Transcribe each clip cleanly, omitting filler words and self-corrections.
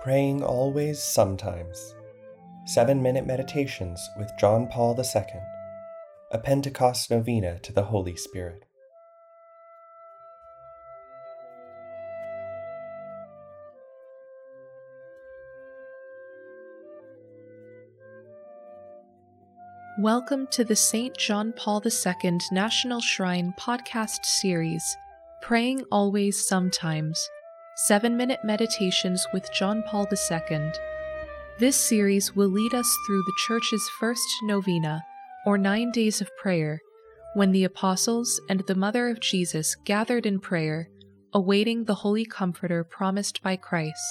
Praying Always Sometimes, 7-Minute Meditations with John Paul II, a Pentecost Novena to the Holy Spirit. Welcome to the Saint John Paul II National Shrine podcast series, Praying Always Sometimes, 7-Minute Meditations with John Paul II. This series will lead us through the Church's first novena, or 9 days of prayer, when the apostles and the Mother of Jesus gathered in prayer, awaiting the Holy Comforter promised by Christ.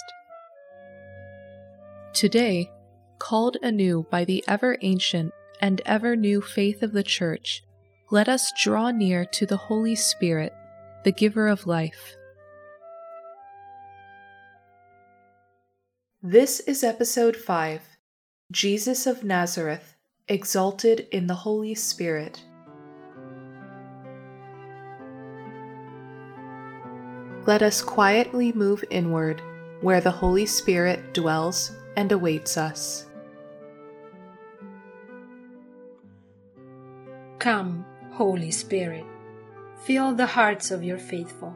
Today, called anew by the ever-ancient and ever-new faith of the Church, let us draw near to the Holy Spirit, the giver of life. This is Episode 5, Jesus of Nazareth, Exalted in the Holy Spirit. Let us quietly move inward, where the Holy Spirit dwells and awaits us. Come, Holy Spirit, fill the hearts of your faithful,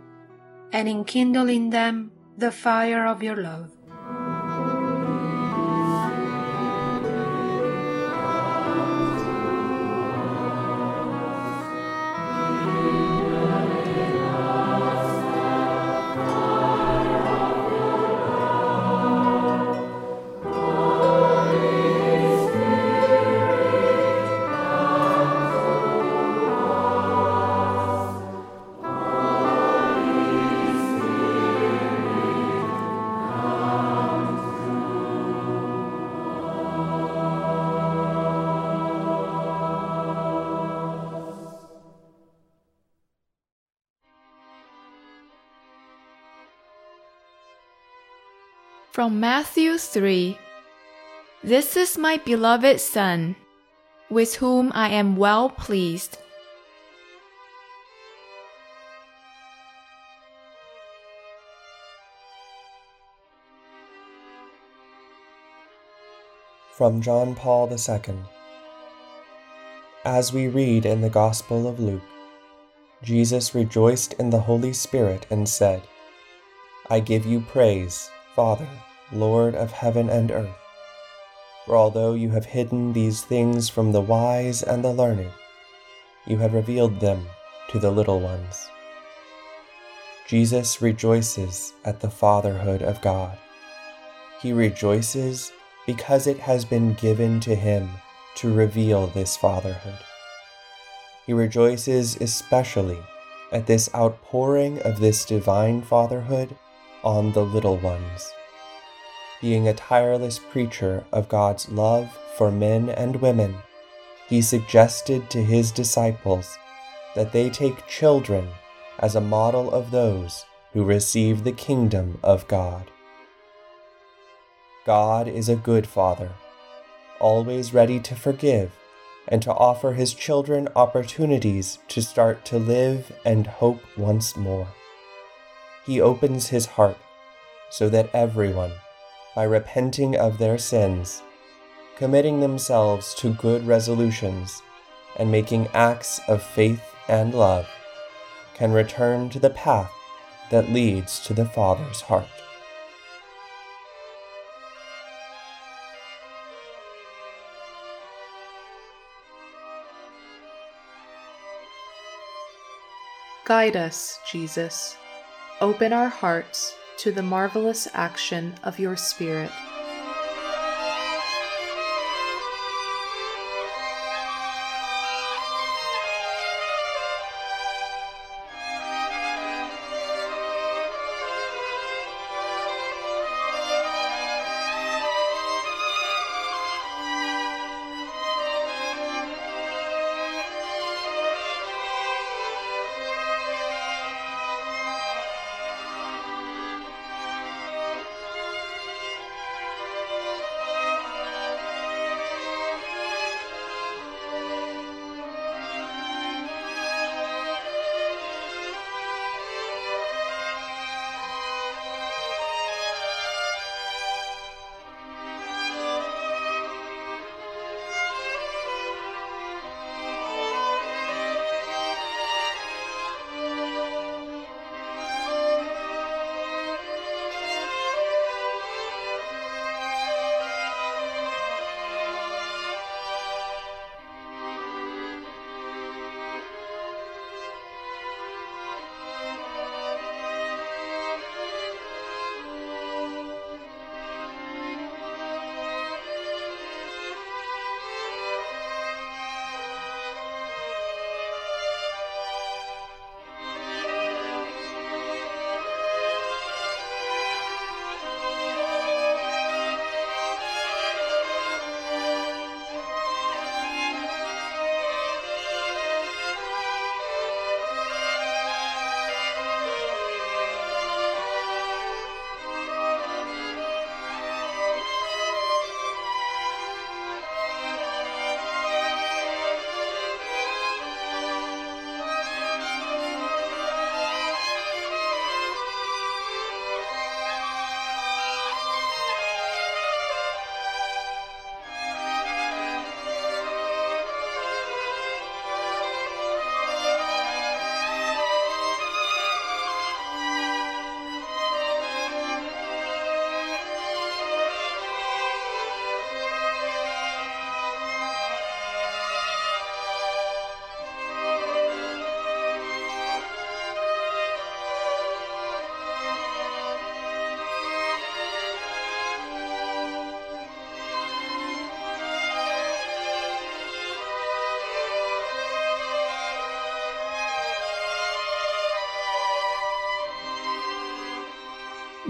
and enkindle in them the fire of your love. From Matthew 3. This is my beloved Son, with whom I am well pleased. From John Paul II. As we read in the Gospel of Luke, Jesus rejoiced in the Holy Spirit and said, I give you praise, Father, Lord of heaven and earth, for although you have hidden these things from the wise and the learned, you have revealed them to the little ones. Jesus rejoices at the fatherhood of God. He rejoices because it has been given to him to reveal this fatherhood. He rejoices especially at this outpouring of this divine fatherhood on the little ones. Being a tireless preacher of God's love for men and women, he suggested to his disciples that they take children as a model of those who receive the kingdom of God. God is a good Father, always ready to forgive and to offer his children opportunities to start to live and hope once more. He opens his heart so that everyone, by repenting of their sins, committing themselves to good resolutions, and making acts of faith and love, can return to the path that leads to the Father's heart. Guide us, Jesus. Open our hearts to the marvelous action of your Spirit.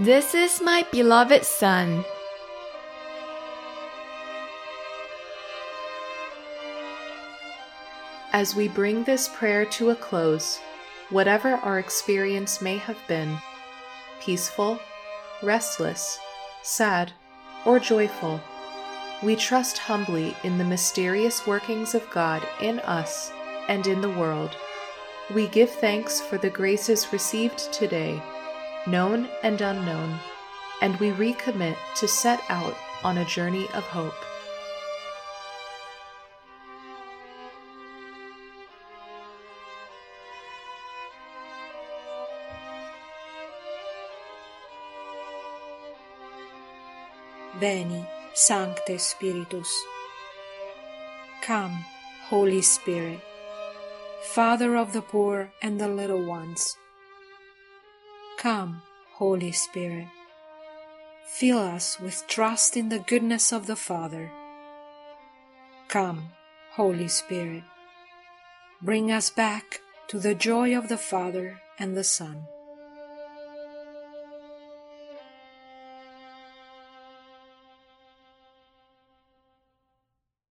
This is my beloved Son. As we bring this prayer to a close, whatever our experience may have been, peaceful, restless, sad, or joyful, we trust humbly in the mysterious workings of God in us and in the world. We give thanks for the graces received today, known and unknown, and we recommit to set out on a journey of hope. Veni, Sancte Spiritus. Come, Holy Spirit, Father of the poor and the little ones. Come, Holy Spirit, fill us with trust in the goodness of the Father. Come, Holy Spirit, bring us back to the joy of the Father and the Son.